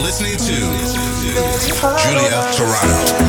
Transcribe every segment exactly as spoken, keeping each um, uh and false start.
are listening to Julia Toronto.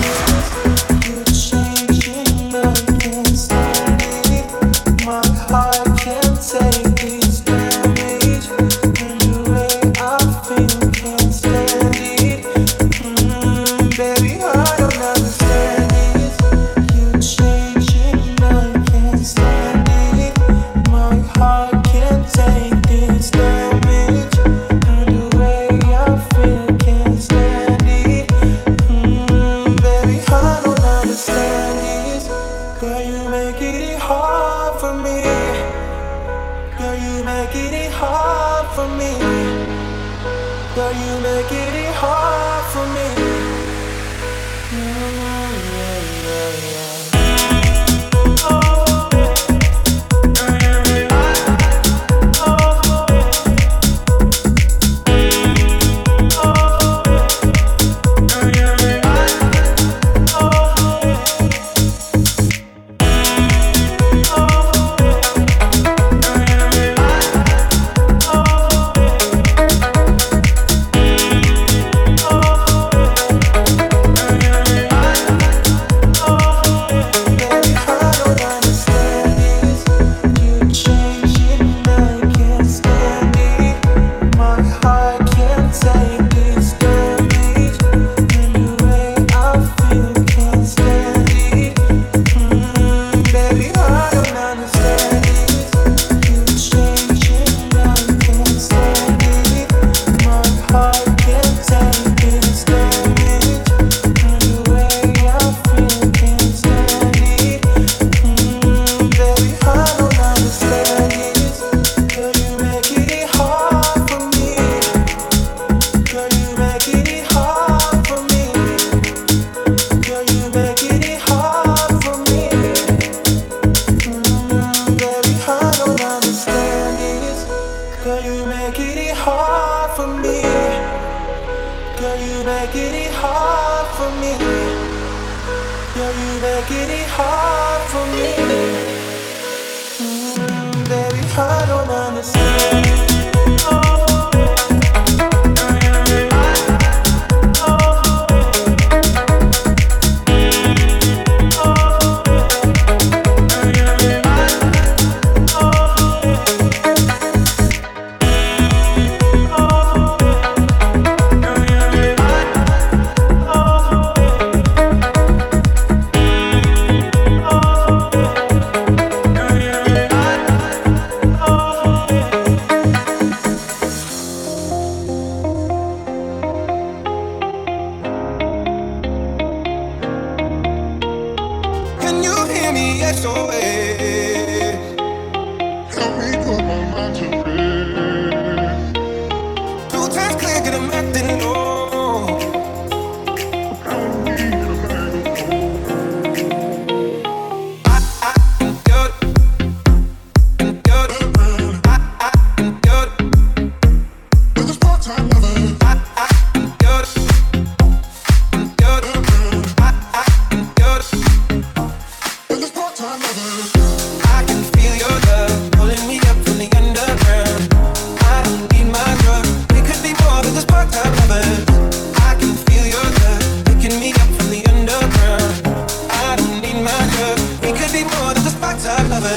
Lover.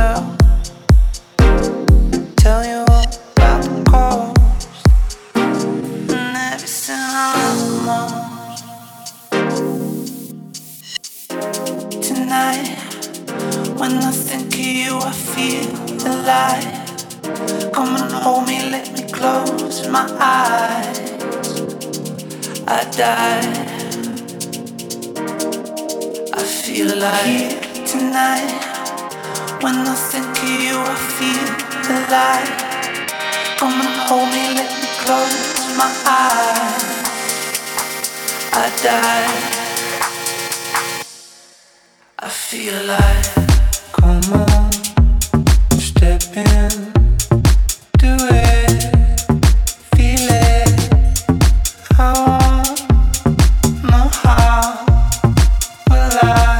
myself, tell you all about the ghost and every single moment. Tonight, when I think of you, I feel alive. Come and hold me, let me close my eyes. I die, I feel alive. Tonight, when I think of you, I feel alive. Come and hold me, let me close my eyes. I die, I feel alive. Come on, step in, do it, feel it. I won't know how will I.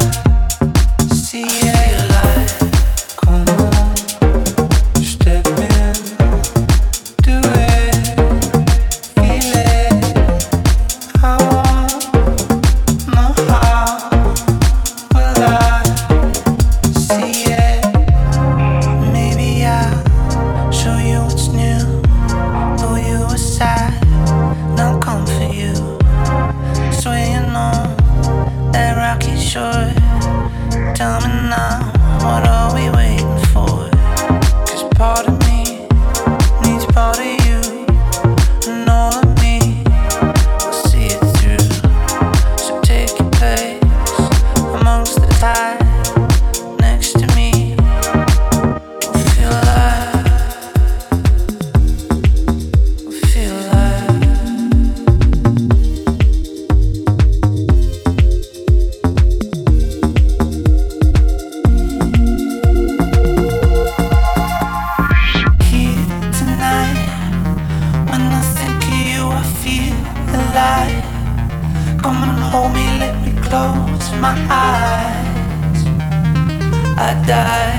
Sure. Tell me now, what are we waiting for? 'Cause part of me needs part of you, and all of me will see it through. So take your place amongst the tide. Next to me, we'll feel alive. We'll feel alive. Come and hold me, let me close my eyes. I die,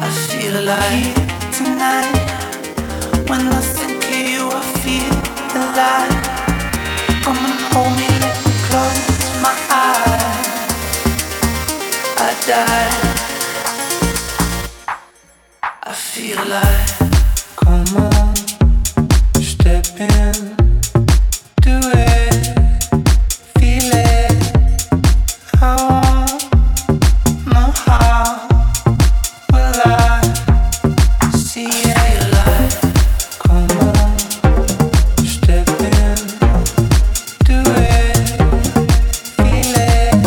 I feel alive. Tonight, when I think of you, I feel alive. Come and hold me, let me close my eyes. I die, I feel alive. Come on, step in, do it, feel it. I won't know how will I see it. Feel alive. Come on, step in, do it, feel it.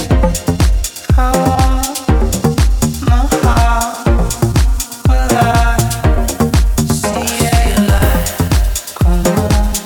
I won't know how will I see it. Feel alive. Come on.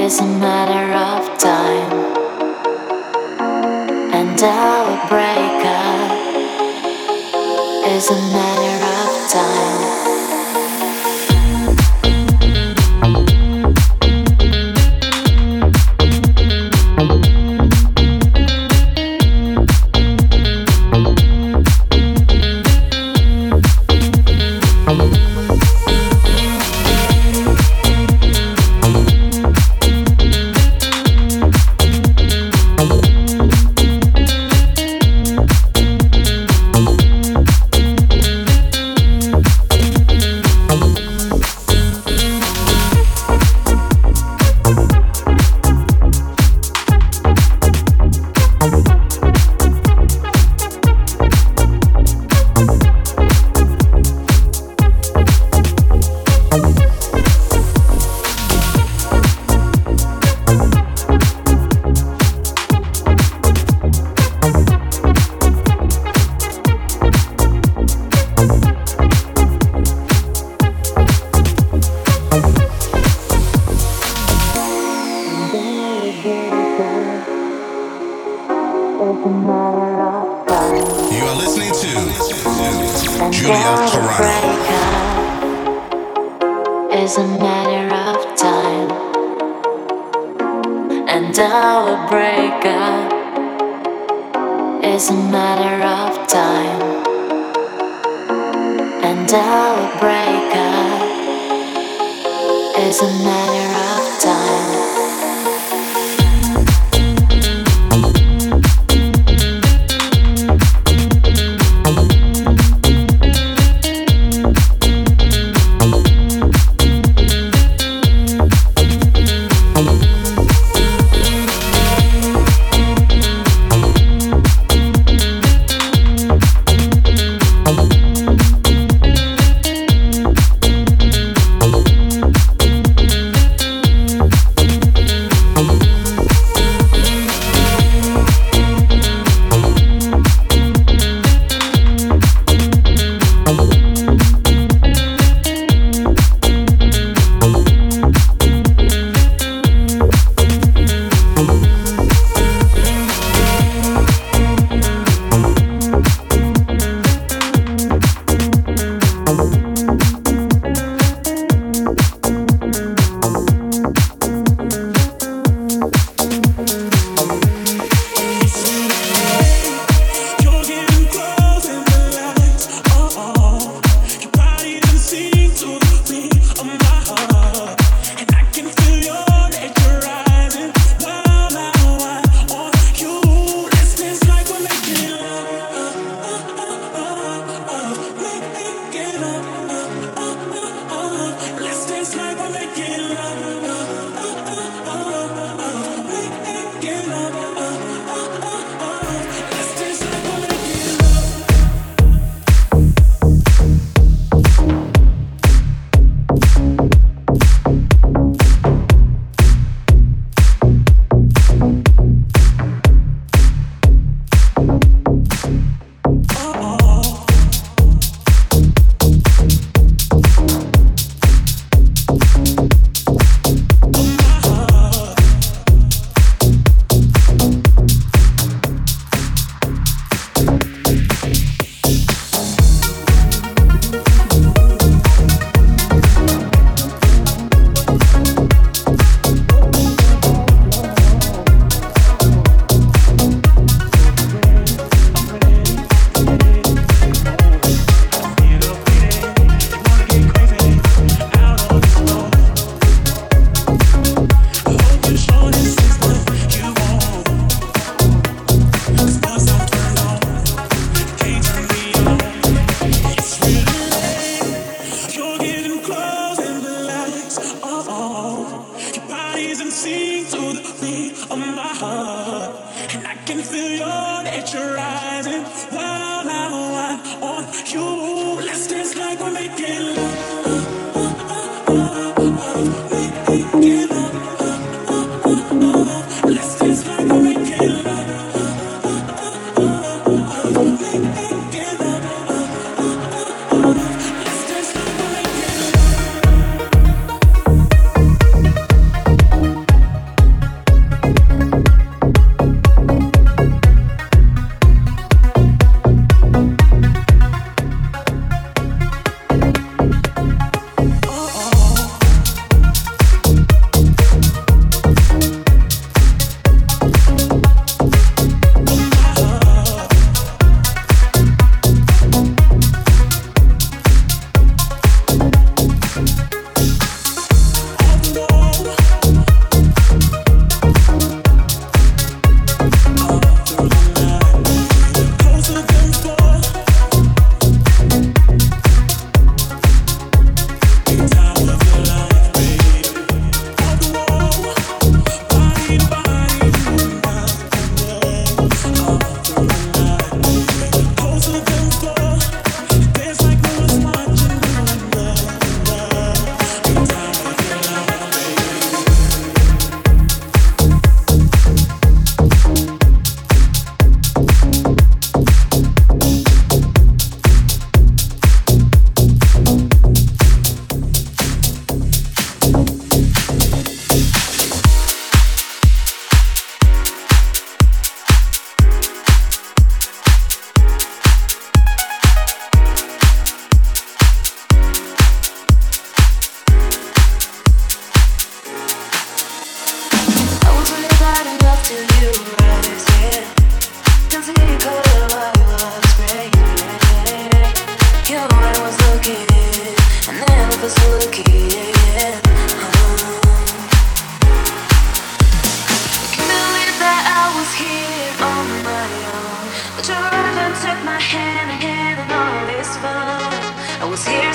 It's a matter of time, and our breakup is a matter of time. You are listening to Julia Carano. It's a matter of time, and our breakup is a matter of time, and our breakup is a matter of time.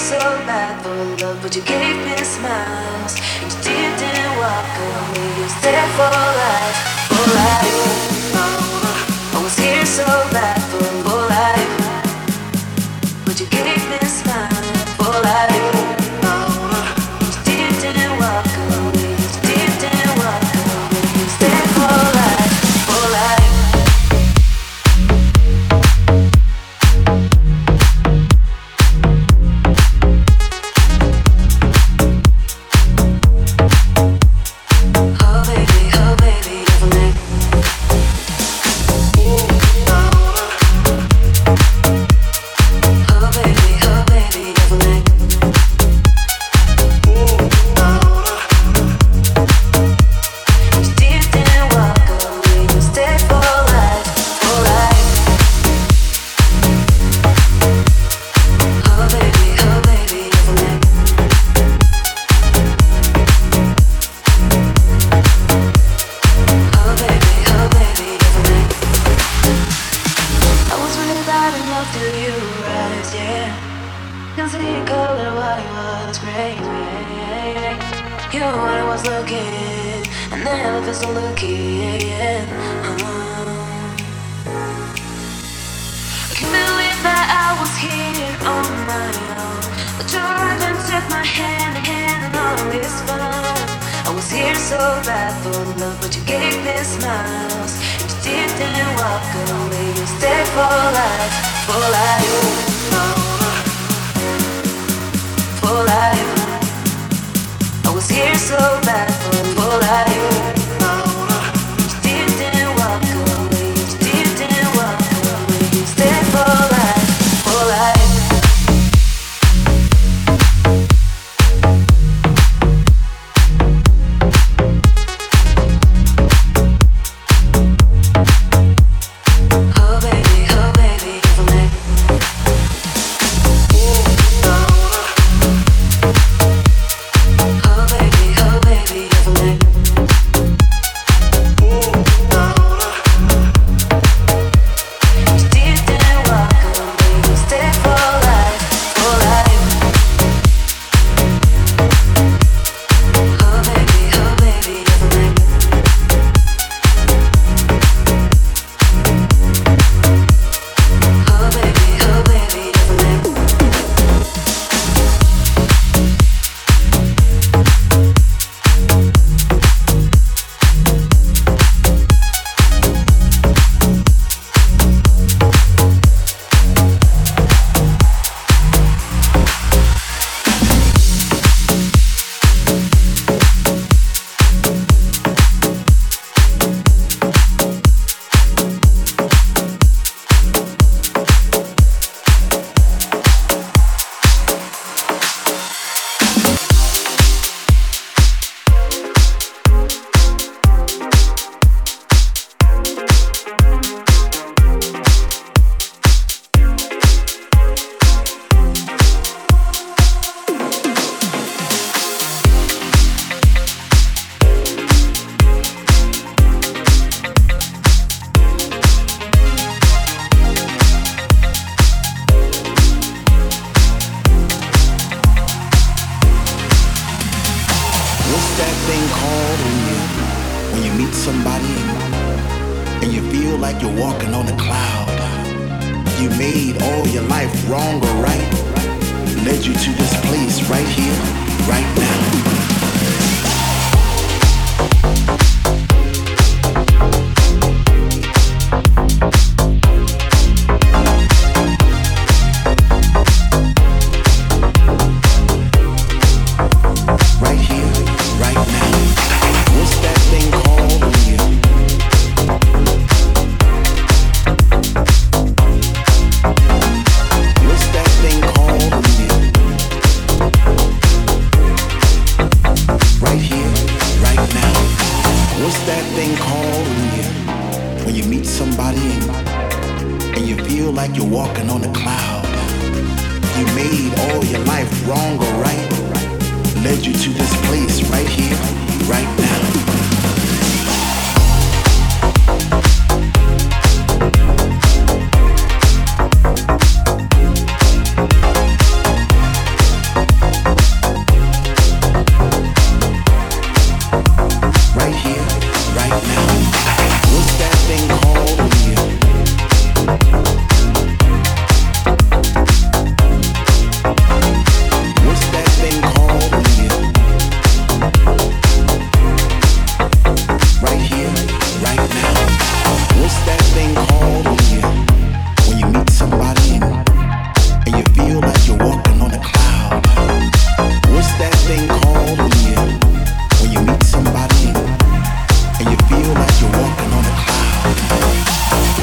so bad for love, but you gave me smiles and you didn't walk away. You stayed for life, for life. Oh, I was here so bad for life, but you gave me smiles for life. Oh, you didn't walk away. You didn't walk away. You stayed for life, for life.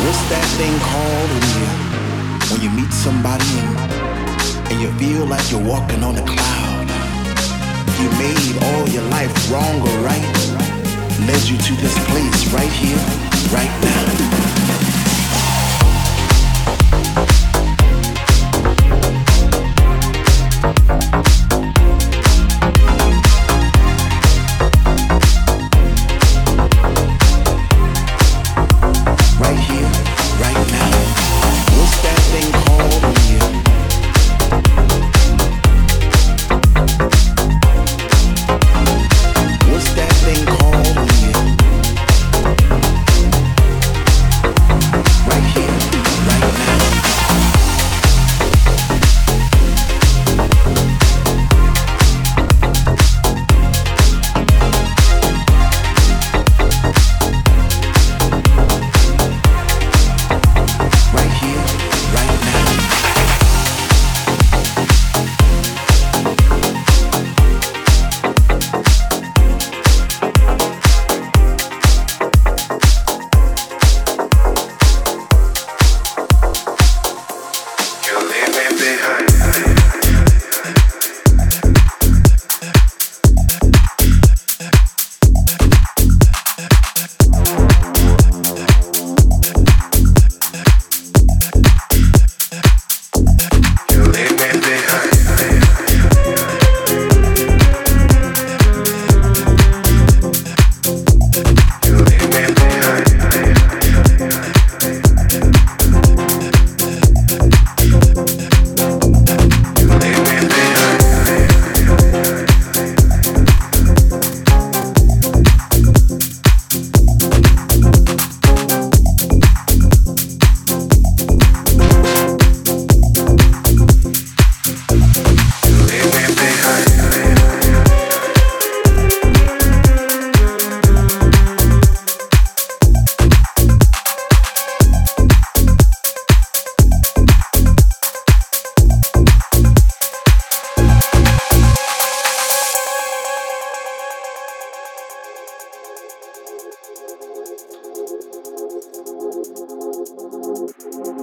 What's that thing called when you, when you meet somebody and, and you feel like you're walking on a cloud? You made all your life wrong or right, led you to this place right here, right now.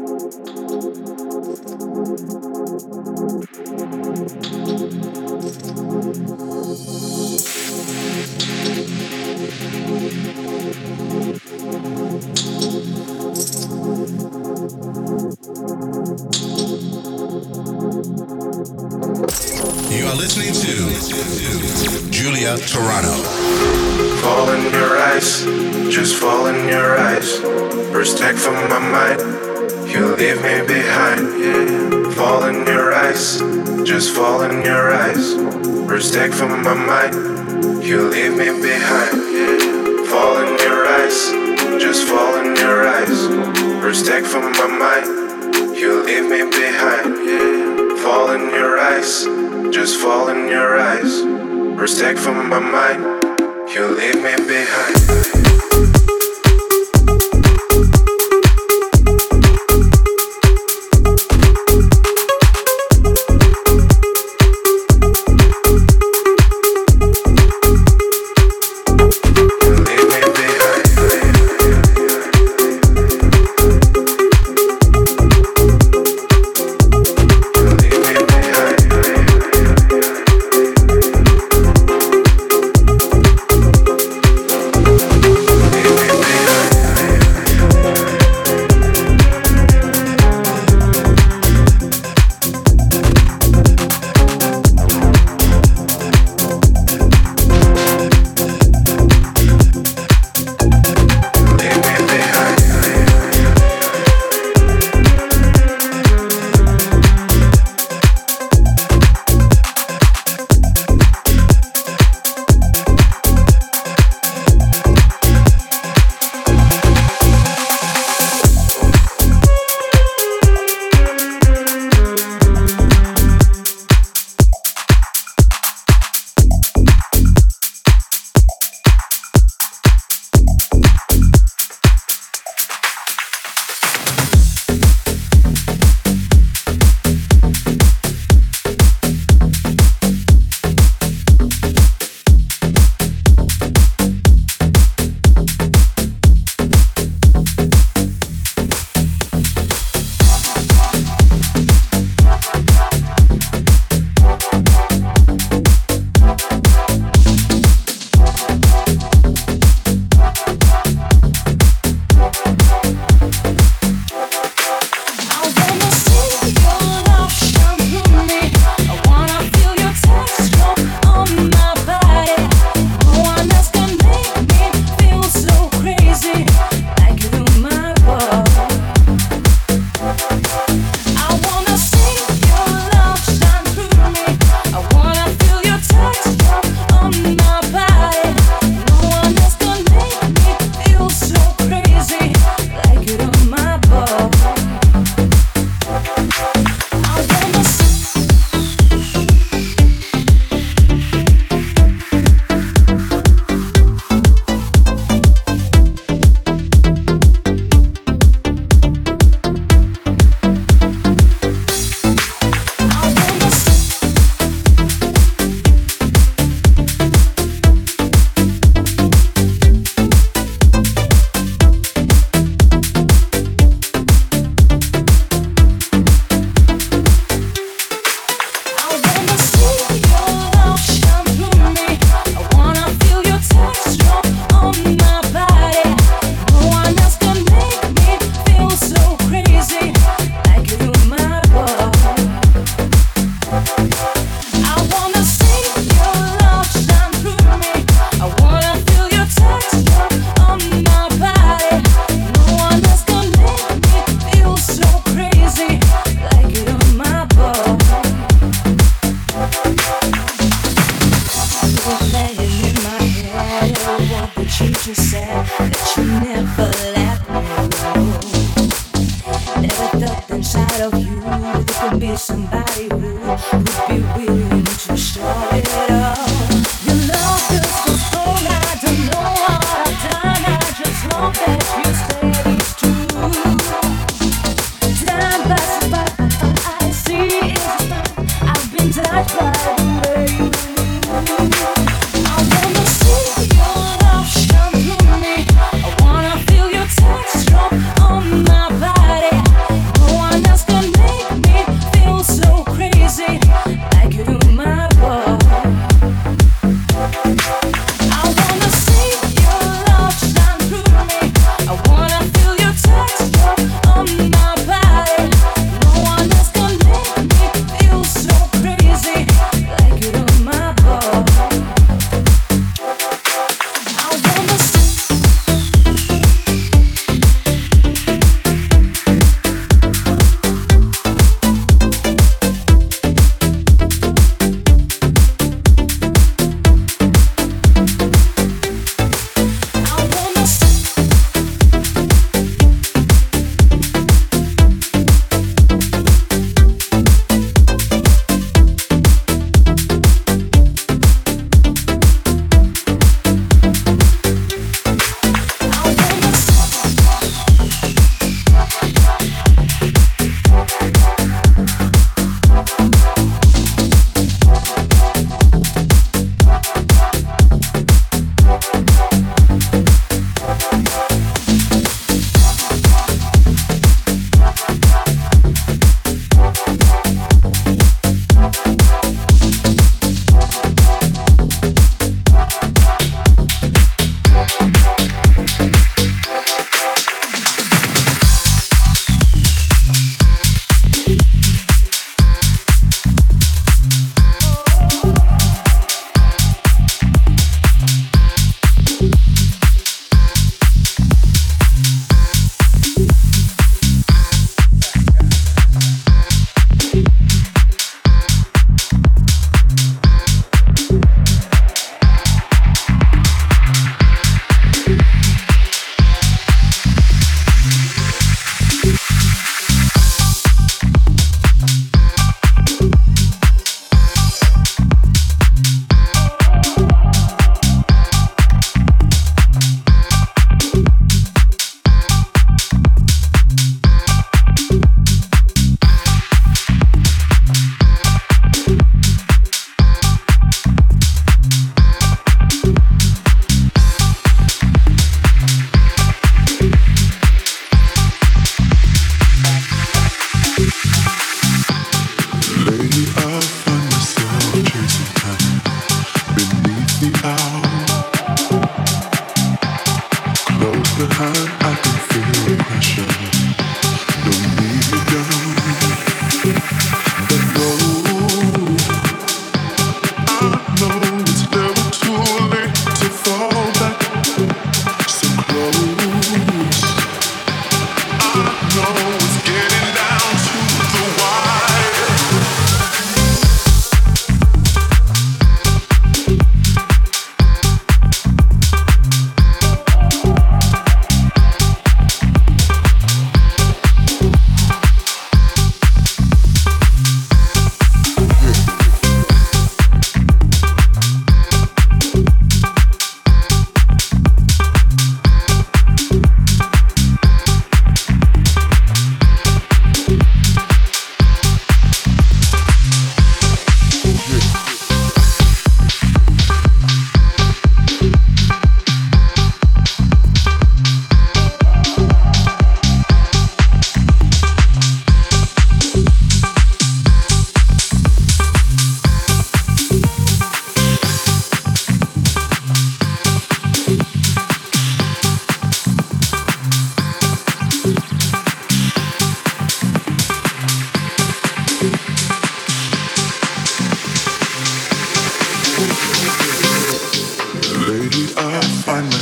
We'll be right back. find somebody who would be willing to show it all. You love this so soul, I don't know what I've done. I just know that you said it's true. Time passes by, I see it's fine. I've been touched by the way you.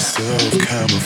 So close.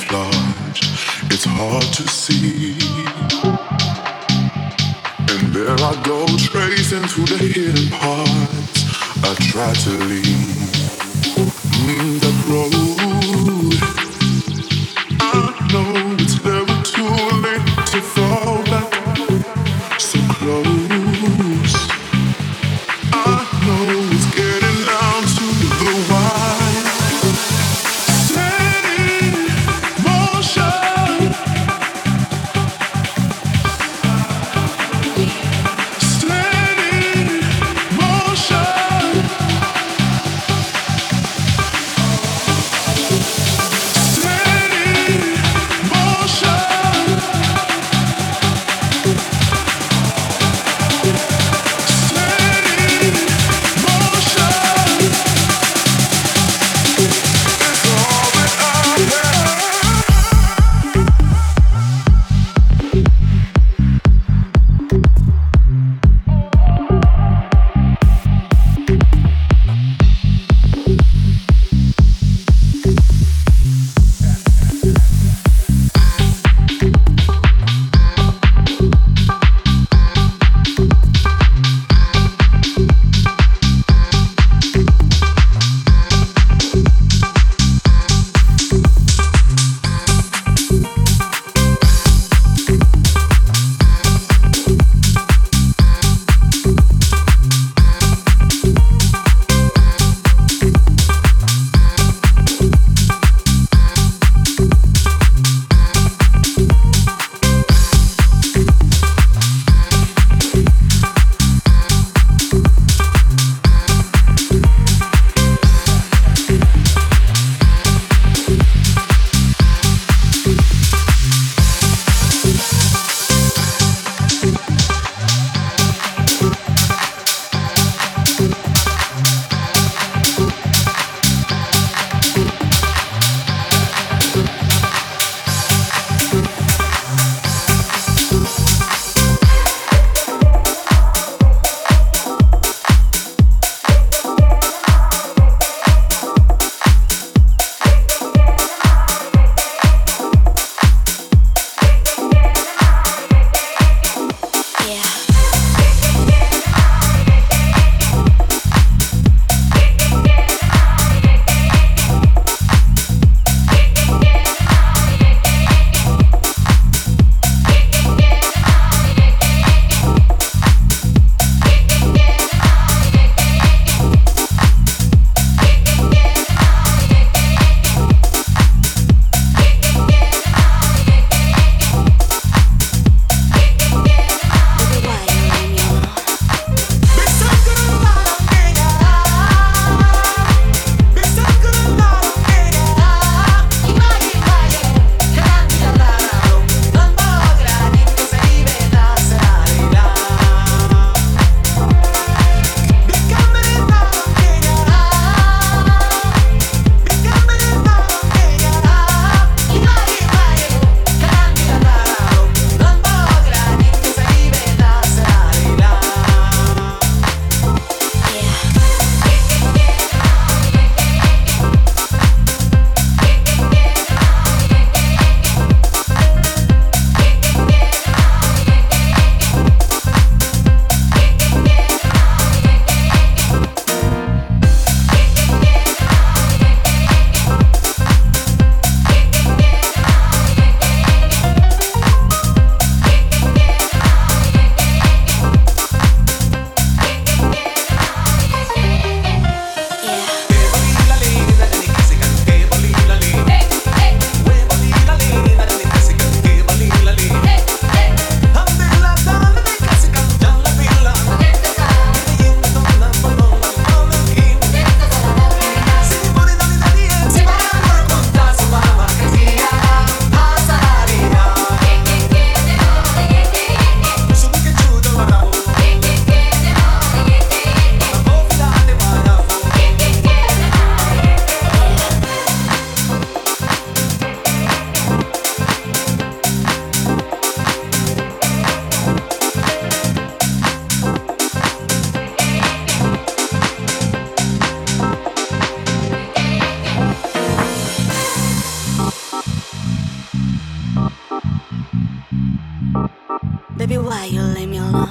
Baby, why you leave me alone?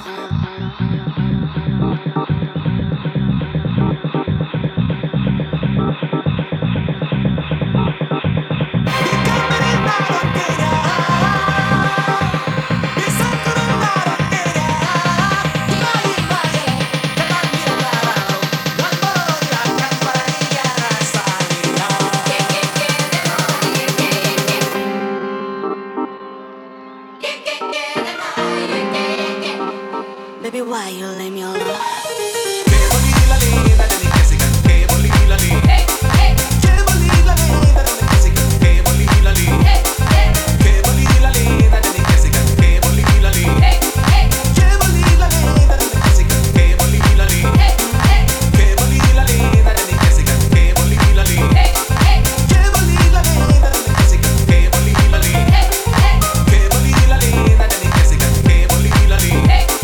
Baby, why you leave me alone? Que bonita la linda, de mi Jessica. Que bonita la linda. Hey, hey. Que bonita la linda, de mi Jessica. Que bonita la linda. Hey, hey. Que bonita la linda, de mi Jessica. Que bonita la linda. Hey, hey. Que bonita la linda, de mi Jessica. Que bonita la linda. Hey, hey. Que bonita la linda, de mi Jessica. Que bonita la linda. Hey, hey. Que bonita la linda, de mi Jessica. Que bonita la linda. Hey, hey. Que bonita la linda, de mi Jessica. Que bonita la linda. Hey.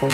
No.